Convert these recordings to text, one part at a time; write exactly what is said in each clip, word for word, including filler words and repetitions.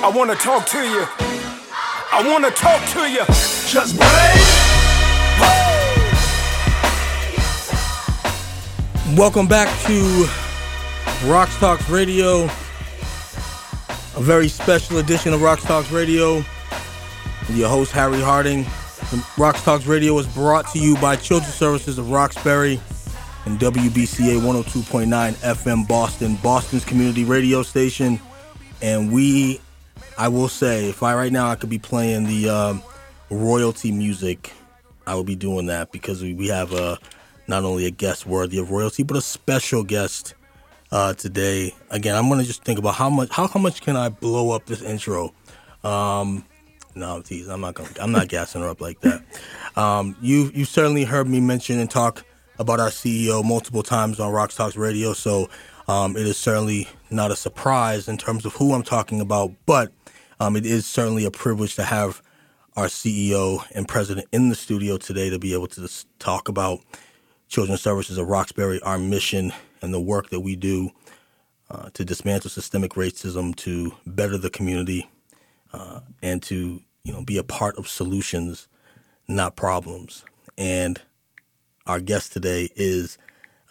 I wanna talk to you. I wanna talk to you. Just breathe. Welcome back to Rox Talks Radio. A very special edition of Rox Talks Radio. I'm your host, Harry Harding. Rox Talks Radio is brought to you by Children's Services of Roxbury and W B C A one oh two point nine F M Boston, Boston's community radio station. And we, I will say, if I right now I could be playing the um, royalty music, I would be doing that, because we, we have a, not only a guest worthy of royalty, but a special guest uh, today. Again, I'm going to just think about how much, how, how much can I blow up this intro? Um, no, I'm teasing. I'm not going I'm not gassing her up like that. Um, you, you certainly heard me mention and talk about our C E O multiple times on Rox Talks Radio, so um, it is certainly not a surprise in terms of who I'm talking about, but um, it is certainly a privilege to have our C E O and president in the studio today to be able to talk about Children's Services of Roxbury, our mission, and the work that we do uh, to dismantle systemic racism, to better the community, uh, and to, you know, be a part of solutions, not problems. And our guest today is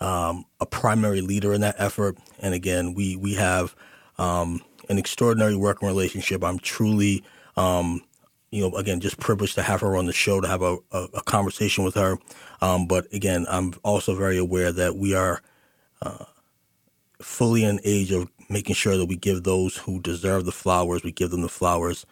um, a primary leader in that effort. And again, we we have um, an extraordinary working relationship. I'm truly, um, you know, again, just privileged to have her on the show, to have a, a, a conversation with her. Um, but again, I'm also very aware that we are uh, fully in age of making sure that we give those who deserve the flowers, we give them the flowers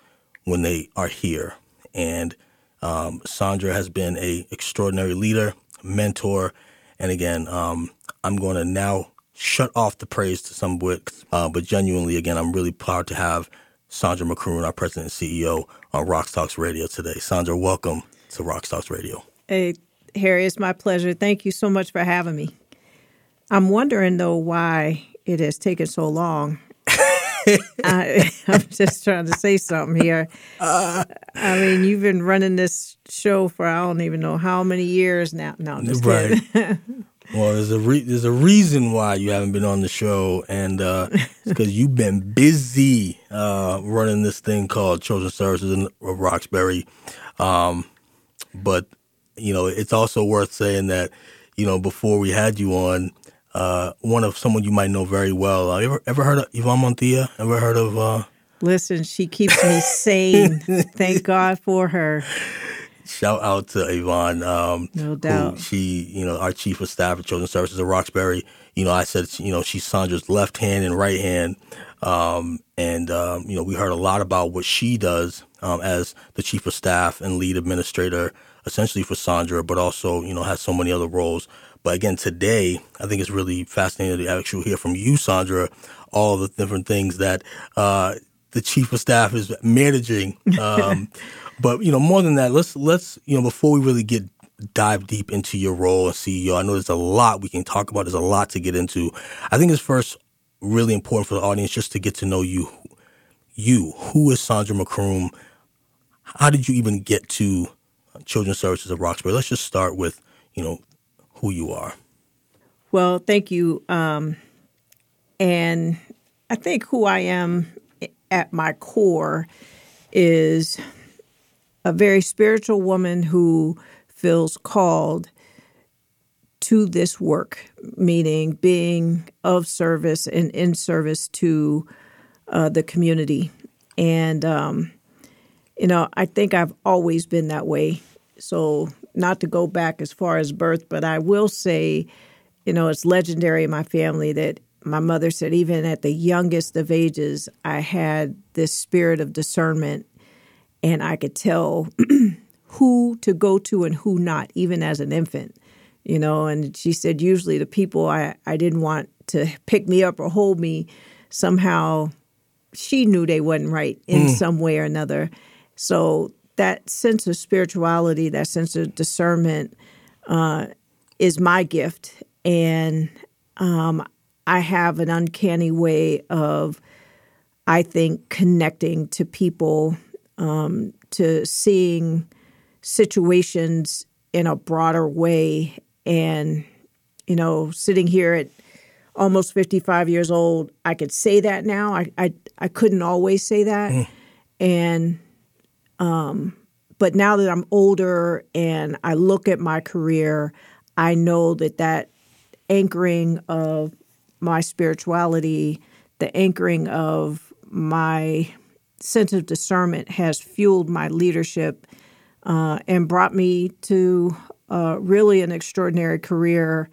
when they are here. And um, Sandra has been an extraordinary leader, mentor, and again, um, I'm going to now shut off the praise to some wicks, uh, but genuinely, again, I'm really proud to have Sandra McCroom, our president and C E O, on Rox Talks Radio today. Sandra, welcome to Rox Talks Radio. Hey, Harry, it's my pleasure. Thank you so much for having me. I'm wondering, though, why it has taken so long. I, I'm just trying to say something here. Uh, I mean, you've been running this show for I don't even know how many years now. No, I'm just right. kidding. Well, there's a re- there's a reason why you haven't been on the show, and uh, it's because you've been busy uh, running this thing called Children's Services in Roxbury. Um, but you know, it's also worth saying that, you know, before we had you on, Uh, one of someone you might know very well. Uh, ever ever heard of Yvonne Montilla? Ever heard of? Uh... Listen, she keeps me sane. Thank God for her. Shout out to Yvonne. Um, no doubt. She, you know, our chief of staff at Children's Services of Roxbury. You know, I said, you know, she's Sandra's left hand and right hand. Um, and, um, you know, we heard a lot about what she does um, as the chief of staff and lead administrator, essentially for Sandra, but also, you know, has so many other roles. But again, today, I think it's really fascinating to actually hear from you, Sandra, all the different things that uh, the chief of staff is managing. Um, but, you know, more than that, let's, let's you know, before we really get dive deep into your role as C E O, I know there's a lot we can talk about. There's a lot to get into. I think it's first really important for the audience just to get to know you. You, who is Sandra McCroom? How did you even get to Children's Services of Roxbury? Let's just start with, you know, who you are. Well, thank you. Um, and I think who I am at my core is a very spiritual woman who feels called to this work, meaning being of service and in service to uh, the community. And, um, you know, I think I've always been that way. So not to go back as far as birth, but I will say, you know, it's legendary in my family that my mother said even at the youngest of ages, I had this spirit of discernment, and I could tell who to go to and who not, even as an infant, you know. And she said usually the people I, I didn't want to pick me up or hold me, somehow she knew they wasn't right in mm. some way or another. So that sense of spirituality, that sense of discernment uh, is my gift. And um, I have an uncanny way of, I think, connecting to people, um, to seeing situations in a broader way. And, you know, sitting here at almost fifty-five years old, I could say that now. I I, I couldn't always say that. Mm. And um, but now that I'm older and I look at my career, I know that that anchoring of my spirituality, the anchoring of my sense of discernment has fueled my leadership uh, and brought me to uh, really an extraordinary career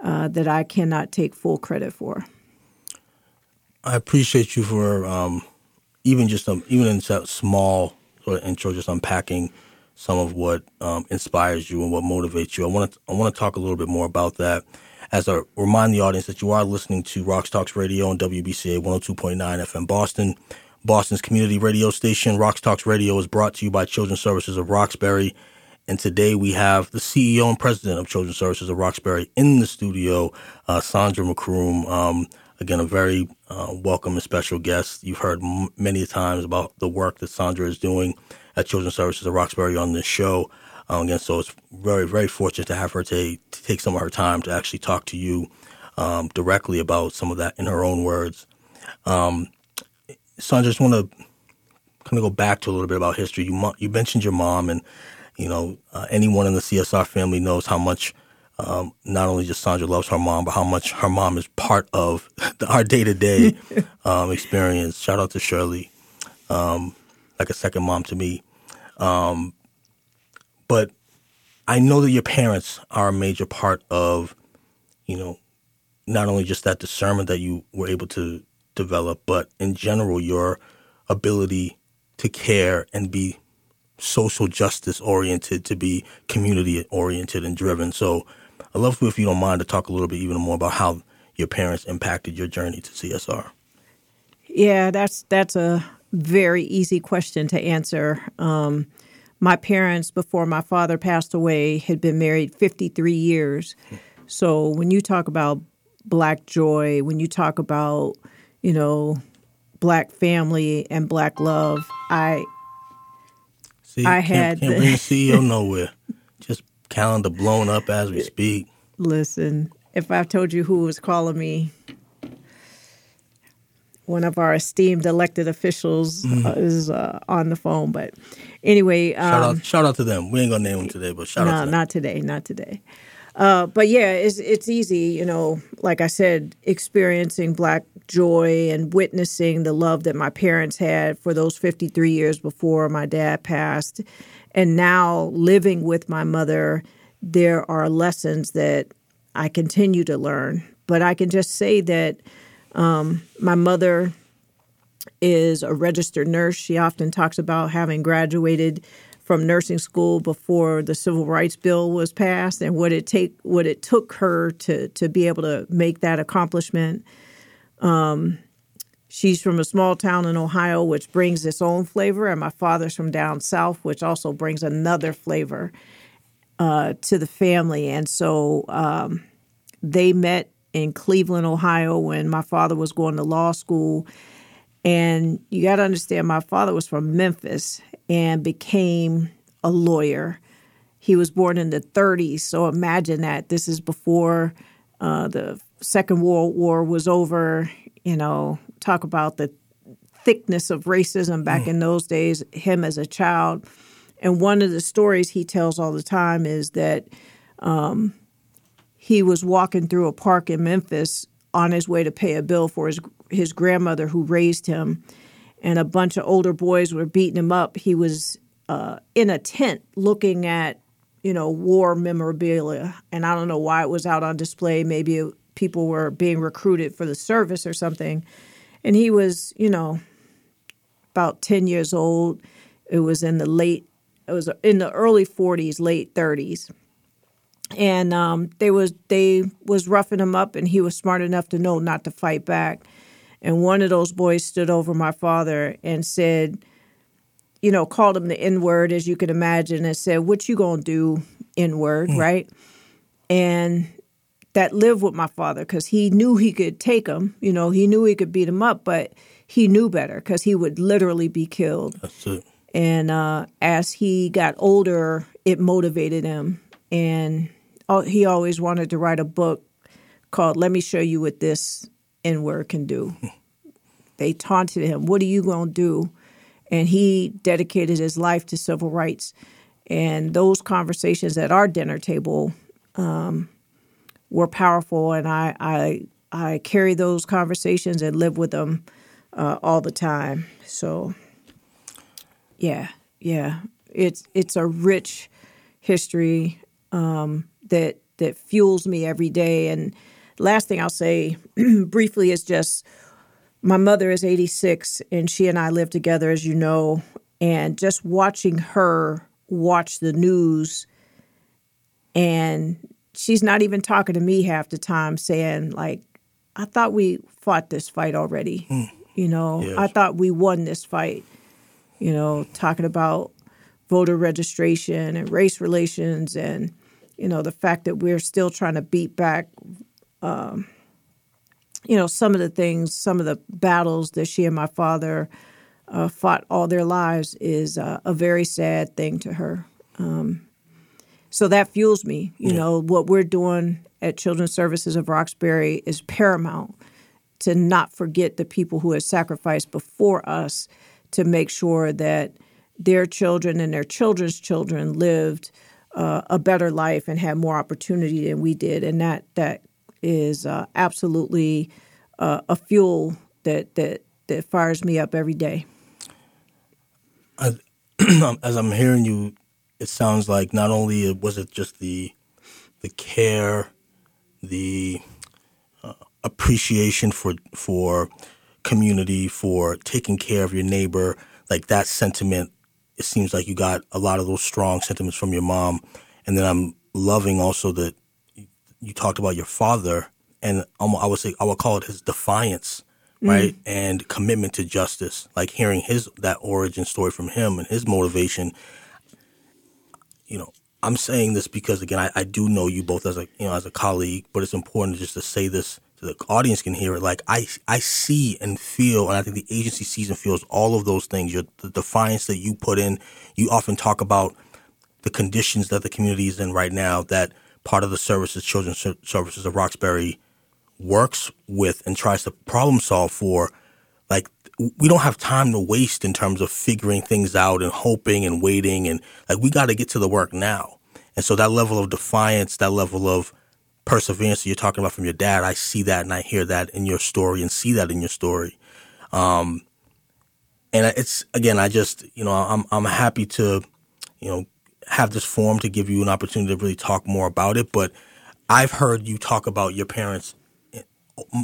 uh, that I cannot take full credit for. I appreciate you for um, even just um, even in that small sort of intro, just unpacking some of what um, inspires you and what motivates you. I want to I want to talk a little bit more about that. As I remind the audience that you are listening to Rox Talks Radio on W B C A one oh two point nine F M Boston, Boston's community radio station. Rox Talks Radio is brought to you by Children's Services of Roxbury. And today we have the C E O and president of Children's Services of Roxbury in the studio, uh, Sandra McCroom. Um, again, a very uh, welcome and special guest. You've heard m- many times about the work that Sandra is doing at Children's Services of Roxbury on this show. Um, again, so it's very, very fortunate to have her t- to take some of her time to actually talk to you um, directly about some of that in her own words. Um, so I just want to kind of go back to a little bit about history. You mo- you mentioned your mom, and you know uh, anyone in the C S R family knows how much um, not only just Sandra loves her mom, but how much her mom is part of the, our day-to-day um, experience. Shout out to Shirley, um, like a second mom to me. Um, But I know that your parents are a major part of, you know, not only just that discernment that you were able to develop, but in general, your ability to care and be social justice oriented, to be community oriented and driven. So I'd love if you don't mind to talk a little bit even more about how your parents impacted your journey to C S R. Yeah, that's that's a very easy question to answer. Um My parents, before my father passed away, had been married fifty-three years. So when you talk about Black joy, when you talk about, you know, Black family and Black love, I, See, I can't, had can't bring the C E O nowhere. Just calendar blown up as we speak. Listen, if I've told you who was calling me, one of our esteemed elected officials mm-hmm. uh, is uh, on the phone. But anyway. Um, shout, out, shout out to them. We ain't going to name them today, but shout nah, out to them. Not today. Not today. Uh, but yeah, it's, it's easy, you know, like I said, experiencing Black joy and witnessing the love that my parents had for those fifty-three years before my dad passed. And now living with my mother, there are lessons that I continue to learn. But I can just say that Um, my mother is a registered nurse. She often talks about having graduated from nursing school before the Civil Rights Bill was passed and what it take what it took her to to be able to make that accomplishment. Um, she's from a small town in Ohio, which brings its own flavor, and my father's from down south, which also brings another flavor uh, to the family. And so um, they met in Cleveland, Ohio, when my father was going to law school. And you got to understand, my father was from Memphis and became a lawyer. He was born in the thirties, so imagine that. This is before uh, the Second World War was over. You know, talk about the thickness of racism back mm. in those days, him as a child. And one of the stories he tells all the time is that um, he was walking through a park in Memphis on his way to pay a bill for his his grandmother who raised him, and a bunch of older boys were beating him up. He was uh, in a tent looking at, you know, war memorabilia, and I don't know why it was out on display. Maybe it, people were being recruited for the service or something, and he was, you know, about ten years old. It was in the late, it was in the early forties, late thirties. And um, they was they was roughing him up, and he was smart enough to know not to fight back. And one of those boys stood over my father and said, you know, called him the N-word, as you can imagine, and said, "What you gonna do, N-word," mm. right? And that lived with my father because he knew he could take him. You know, he knew he could beat him up, but he knew better because he would literally be killed. That's it. And uh, as he got older, it motivated him. And he always wanted to write a book called "Let Me Show You What This N-Word Can Do." They taunted him. What are you going to do? And he dedicated his life to civil rights. And those conversations at our dinner table um, were powerful. And I, I I carry those conversations and live with them uh, all the time. So, yeah, yeah. It's it's a rich history um, that that fuels me every day. And last thing I'll say briefly is just my mother is eighty-six, and she and I live together, as you know, and just watching her watch the news, and she's not even talking to me half the time, saying, like, I thought we fought this fight already. Mm. You know, yes. I thought we won this fight. You know, talking about voter registration and race relations and, you know, the fact that we're still trying to beat back, um, you know, some of the things, some of the battles that she and my father uh, fought all their lives is uh, a very sad thing to her. Um, so that fuels me. You yeah. know, what we're doing at Children's Services of Roxbury is paramount, to not forget the people who have sacrificed before us to make sure that their children and their children's children lived uh, a better life and had more opportunity than we did. And that that is uh, absolutely uh, a fuel that, that that fires me up every day. As, as I'm hearing you, it sounds like not only was it just the the care, the uh, appreciation for for community, for taking care of your neighbor, like that sentiment. It seems like you got a lot of those strong sentiments from your mom. And then I'm loving also that you talked about your father, and I would say, I would call it his defiance, right? Mm. And commitment to justice, like hearing his, that origin story from him and his motivation. You know, I'm saying this because, again, I, I do know you both as a, you know, as a colleague, but it's important just to say this so the audience can hear it. Like I, I see and feel, and I think the agency sees and feels all of those things. Your, the defiance that you put in, you often talk about the conditions that the community is in right now, that part of the services, Children's Services of Roxbury works with and tries to problem solve for. Like, we don't have time to waste in terms of figuring things out and hoping and waiting. And like, we got to get to the work now. And so that level of defiance, that level of perseverance that you're talking about from your dad, I see that and I hear that in your story and see that in your story. Um, and it's, again, I just, you know, I'm I'm happy to, you know, have this forum to give you an opportunity to really talk more about it. But I've heard you talk about your parents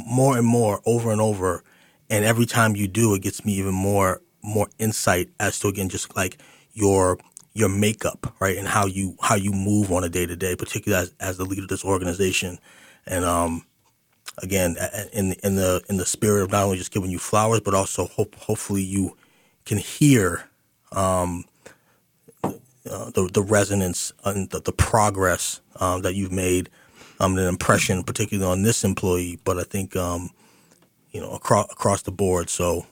more and more, over and over. And every time you do, it gets me even more more insight as to, again, just like your your makeup, right, and how you how you move on a day-to-day, particularly as, as the leader of this organization. And um, again, in in the in the spirit of not only just giving you flowers, but also hope, hopefully you can hear um, uh, the the resonance and the, the progress um, that you've made, um, an impression particularly on this employee, but I think um, you know across across the board. So.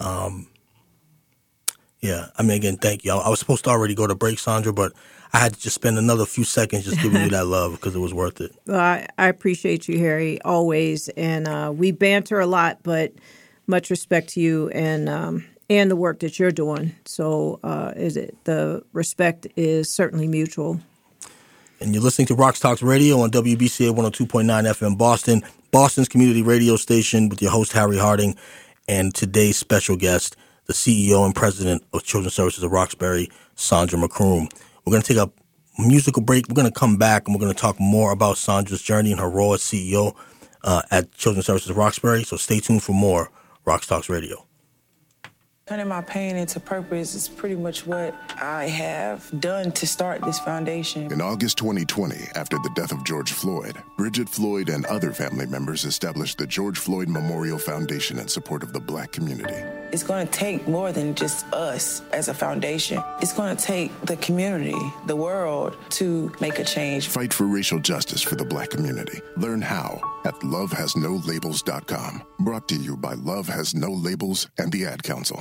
Um, Yeah, I mean, again, thank you. I was supposed to already go to break, Sandra, but I had to just spend another few seconds just giving you that love because it was worth it. Well, I, I appreciate you, Harry, always. And uh, we banter a lot, but much respect to you and um, and the work that you're doing. So uh, is it, the respect is certainly mutual. And you're listening to Rox Talks Radio on W B C A one oh two point nine F M Boston, Boston's community radio station, with your host, Harry Harding, and today's special guest, the C E O and president of Children's Services of Roxbury, Sandra McCroom. We're going to take a musical break. We're going to come back, and we're going to talk more about Sandra's journey and her role as C E O uh, at Children's Services of Roxbury. So stay tuned for more Rox Talks Radio. Turning my pain into purpose is pretty much what I have done to start this foundation. In August twenty twenty, after the death of George Floyd, Bridget Floyd and other family members established the George Floyd Memorial Foundation in support of the Black community. It's going to take more than just us as a foundation. It's going to take the community, the world, to make a change. Fight for racial justice for the Black community. Learn how at love has no labels dot com. Brought to you by Love Has No Labels and the Ad Council.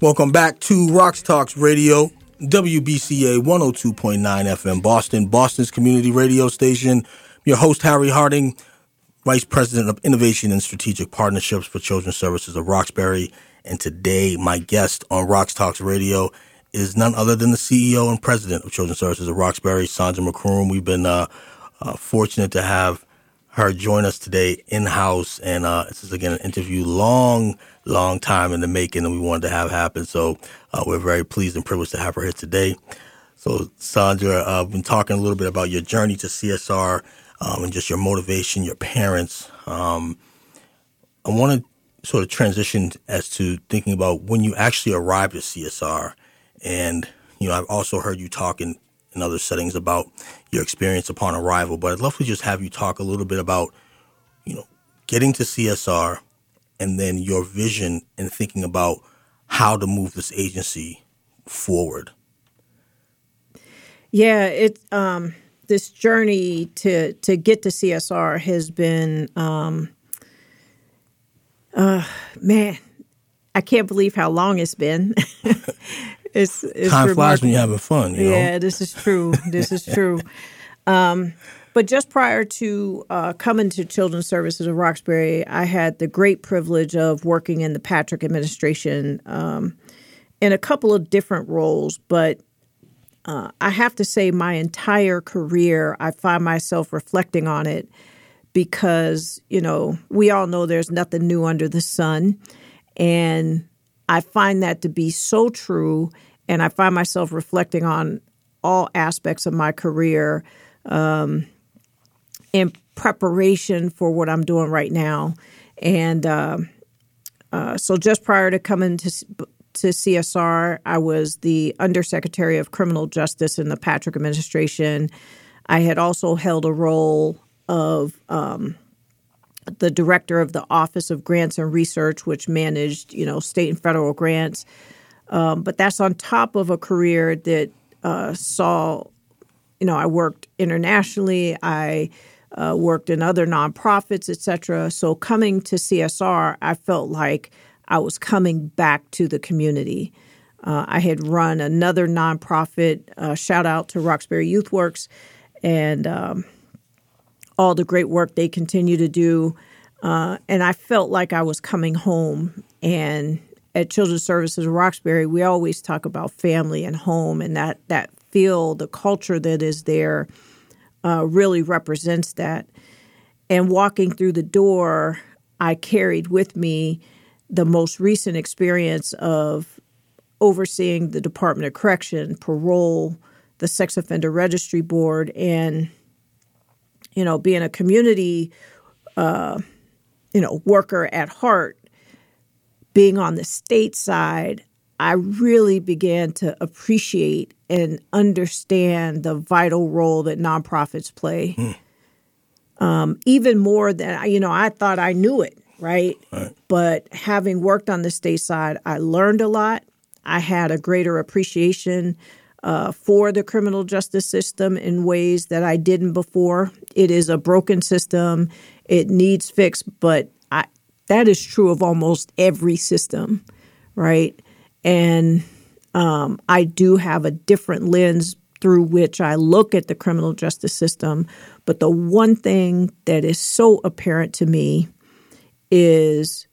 Welcome back to Rox Talks Radio, W B C A one oh two point nine F M, Boston, Boston's community radio station. Your host, Harry Harding, Vice President of Innovation and Strategic Partnerships for Children's Services of Roxbury. And today, my guest on Rox Talks Radio is none other than the C E O and President of Children's Services of Roxbury, Sandra McCroom. We've been uh, uh, fortunate to have her join us today in-house, and uh, this is, again, an interview long, long time in the making that we wanted to have happen, so uh, we're very pleased and privileged to have her here today. So, Sandra, uh, I've been talking a little bit about your journey to C S R um, and just your motivation, your parents. Um, I want to sort of transition as to thinking about when you actually arrived at C S R, and, you know, I've also heard you talking in other settings about your experience upon arrival, but I'd love to just have you talk a little bit about, you know, getting to C S R and then your vision and thinking about how to move this agency forward. Yeah, it um, this journey to to get to C S R has been, um, uh, man, I can't believe how long it's been. It's, it's time flies when you're having fun. You yeah, know? this is true. This is true. Um, but just prior to uh, coming to Children's Services of Roxbury, I had the great privilege of working in the Patrick administration um, in a couple of different roles. But uh, I have to say my entire career, I find myself reflecting on it because, you know, we all know there's nothing new under the sun. And I find that to be so true, and I find myself reflecting on all aspects of my career um, in preparation for what I'm doing right now. And uh, uh, so just prior to coming to, to C S R, I was the Undersecretary of Criminal Justice in the Patrick administration. I had also held a role of um, – the director of the Office of Grants and Research, which managed, you know, state and federal grants. Um, but that's on top of a career that uh, saw, you know, I worked internationally. I uh, worked in other nonprofits, et cetera. So coming to C S R, I felt like I was coming back to the community. Uh, I had run another nonprofit, uh, shout out to Roxbury Youth Works, and um all the great work they continue to do. Uh, and I felt like I was coming home. And at Children's Services of Roxbury, we always talk about family and home, and that, that feel, the culture that is there uh, really represents that. And walking through the door, I carried with me the most recent experience of overseeing the Department of Correction, parole, the Sex Offender Registry Board, and you know, being a community, uh, you know, worker at heart, being on the state side, I really began to appreciate and understand the vital role that nonprofits play. Mm. Um, even more than, you know, I thought I knew it, right? right? But having worked on the state side, I learned a lot. I had a greater appreciation Uh, for the criminal justice system in ways that I didn't before. It is a broken system. It needs fixed, but I, that is true of almost every system, right? And um, I do have a different lens through which I look at the criminal justice system. But the one thing that is so apparent to me is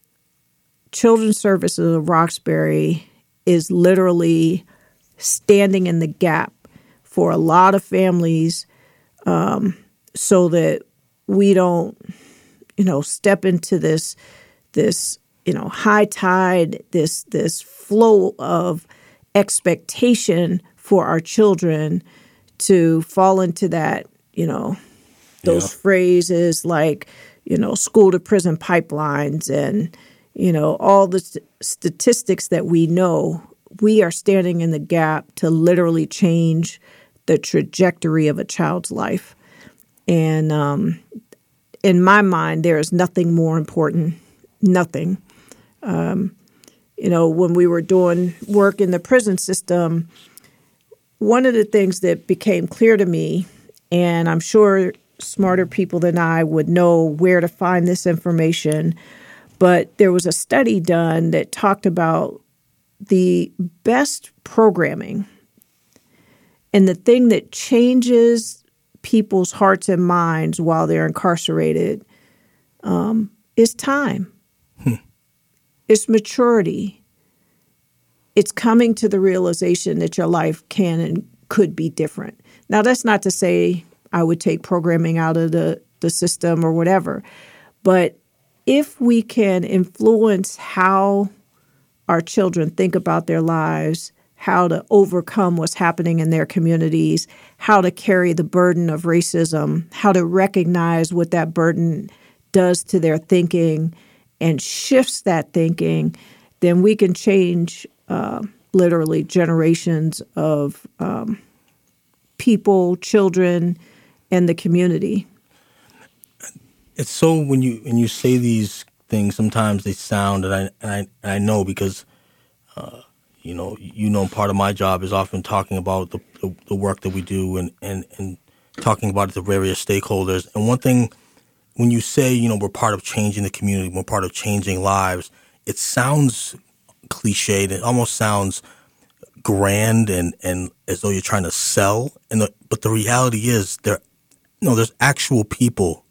Children's Services of Roxbury is literally standing in the gap for a lot of families um, so that we don't, you know, step into this, this, you know, high tide, this, this flow of expectation for our children to fall into that, you know, those yeah. phrases like, you know, school to prison pipelines and, you know, all the st- statistics that we know. We are standing in the gap to literally change the trajectory of a child's life. And um, in my mind, there is nothing more important, nothing. Um, you know, when we were doing work in the prison system, one of the things that became clear to me, and I'm sure smarter people than I would know where to find this information, but there was a study done that talked about the best programming and the thing that changes people's hearts and minds while they're incarcerated um, is time. Hmm. It's maturity. It's coming to the realization that your life can and could be different. Now, that's not to say I would take programming out of the, the system or whatever, but if we can influence how our children think about their lives, how to overcome what's happening in their communities, how to carry the burden of racism, how to recognize what that burden does to their thinking and shifts that thinking, then we can change uh, literally generations of um, people, children, and the community. It's so when you when you say these things, sometimes they sound, and I and I, and I know because, uh, you know, you know, part of my job is often talking about the, the, the work that we do and, and, and talking about it to various stakeholders. And one thing, when you say, you know, we're part of changing the community, we're part of changing lives, it sounds cliched. It almost sounds grand and, and as though you're trying to sell. And the, but the reality is there, you know, there's actual people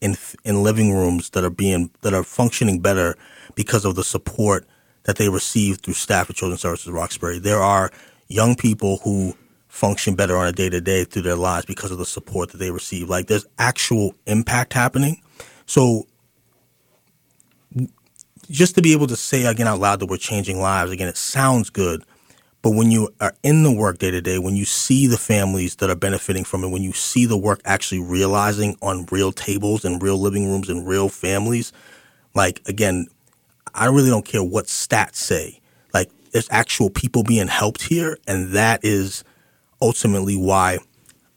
in in living rooms that are being that are functioning better because of the support that they receive through staff at Children's Services of Roxbury. There are young people who function better on a day-to-day through their lives because of the support that they receive. Like, there's actual impact happening. So just to be able to say again out loud that we're changing lives, again, it sounds good, but when you are in the work day-to-day, when you see the families that are benefiting from it, when you see the work actually realizing on real tables and real living rooms and real families, like, again, I really don't care what stats say. Like, there's actual people being helped here, and that is ultimately why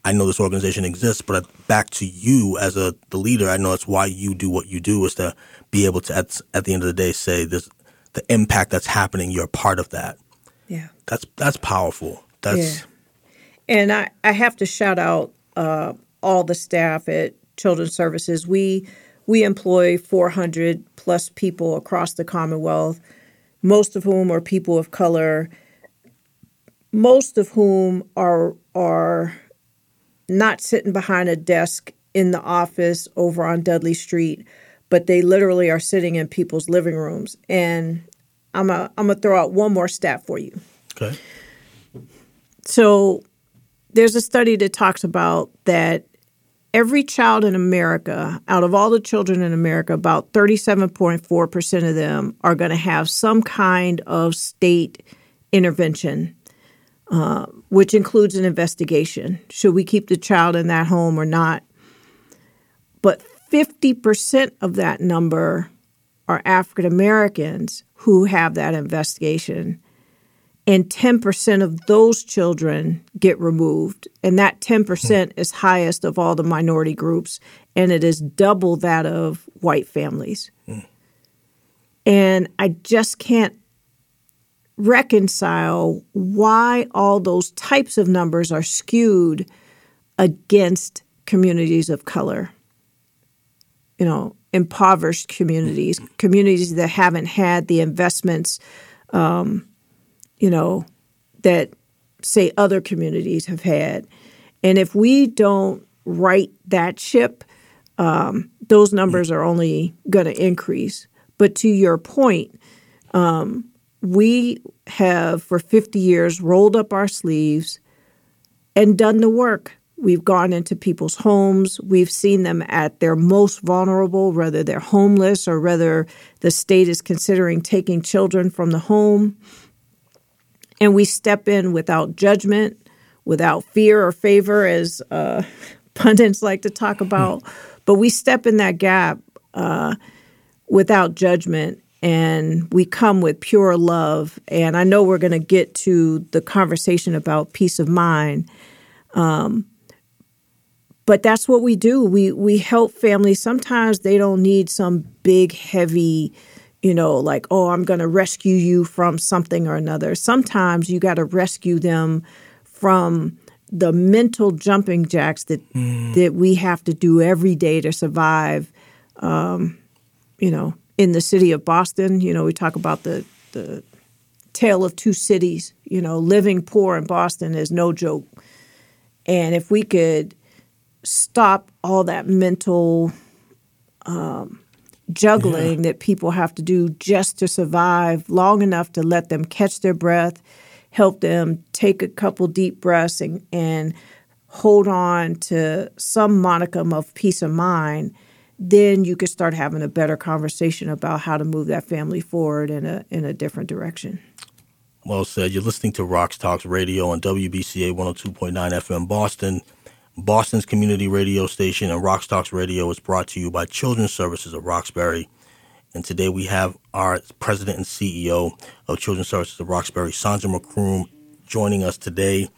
I know this organization exists. But back to you as a the leader, I know that's why you do what you do, is to be able to, at, at the end of the day, say this, the impact that's happening, you're a part of that. Yeah, that's that's powerful. That's yeah. And I, I have to shout out uh, all the staff at Children's Services. We we employ four hundred plus people across the Commonwealth, most of whom are people of color, most of whom are are not sitting behind a desk in the office over on Dudley Street, but they literally are sitting in people's living rooms. And I'm a, I'm going to throw out one more stat for you. Okay. So there's a study that talks about that every child in America, out of all the children in America, about thirty-seven point four percent of them are going to have some kind of state intervention, uh, which includes an investigation. Should we keep the child in that home or not? But fifty percent of that number are African Americans who have that investigation, and ten percent of those children get removed. And that ten percent is highest of all the minority groups, and it is double that of white families. Mm. And I just can't reconcile why all those types of numbers are skewed against communities of color, you know, impoverished communities, communities that haven't had the investments, um, you know, that, say, other communities have had. And if we don't right that ship, um, those numbers are only going to increase. But to your point, um, we have for fifty years rolled up our sleeves and done the work. We've gone into people's homes. We've seen them at their most vulnerable, whether they're homeless or whether the state is considering taking children from the home. And we step in without judgment, without fear or favor, as uh, pundits like to talk about. But we step in that gap uh, without judgment, and we come with pure love. And I know we're going to get to the conversation about peace of mind. Um But that's what we do. We we help families. Sometimes they don't need some big, heavy, you know, like, oh, I'm going to rescue you from something or another. Sometimes you got to rescue them from the mental jumping jacks that mm. that we have to do every day to survive. Um, you know, in the city of Boston, you know, we talk about the the tale of two cities. You know, living poor in Boston is no joke. And if we could stop all that mental um, juggling yeah. that people have to do just to survive long enough to let them catch their breath, help them take a couple deep breaths and, and hold on to some modicum of peace of mind, then you could start having a better conversation about how to move that family forward in a in a different direction. Well said. You're listening to Rox Talks Radio on W B C A one oh two point nine F M Boston, Boston's community radio station, and Rox Talks Radio is brought to you by Children's Services of Roxbury. And today we have our president and C E O of Children's Services of Roxbury, Sandra McCroom, joining us today.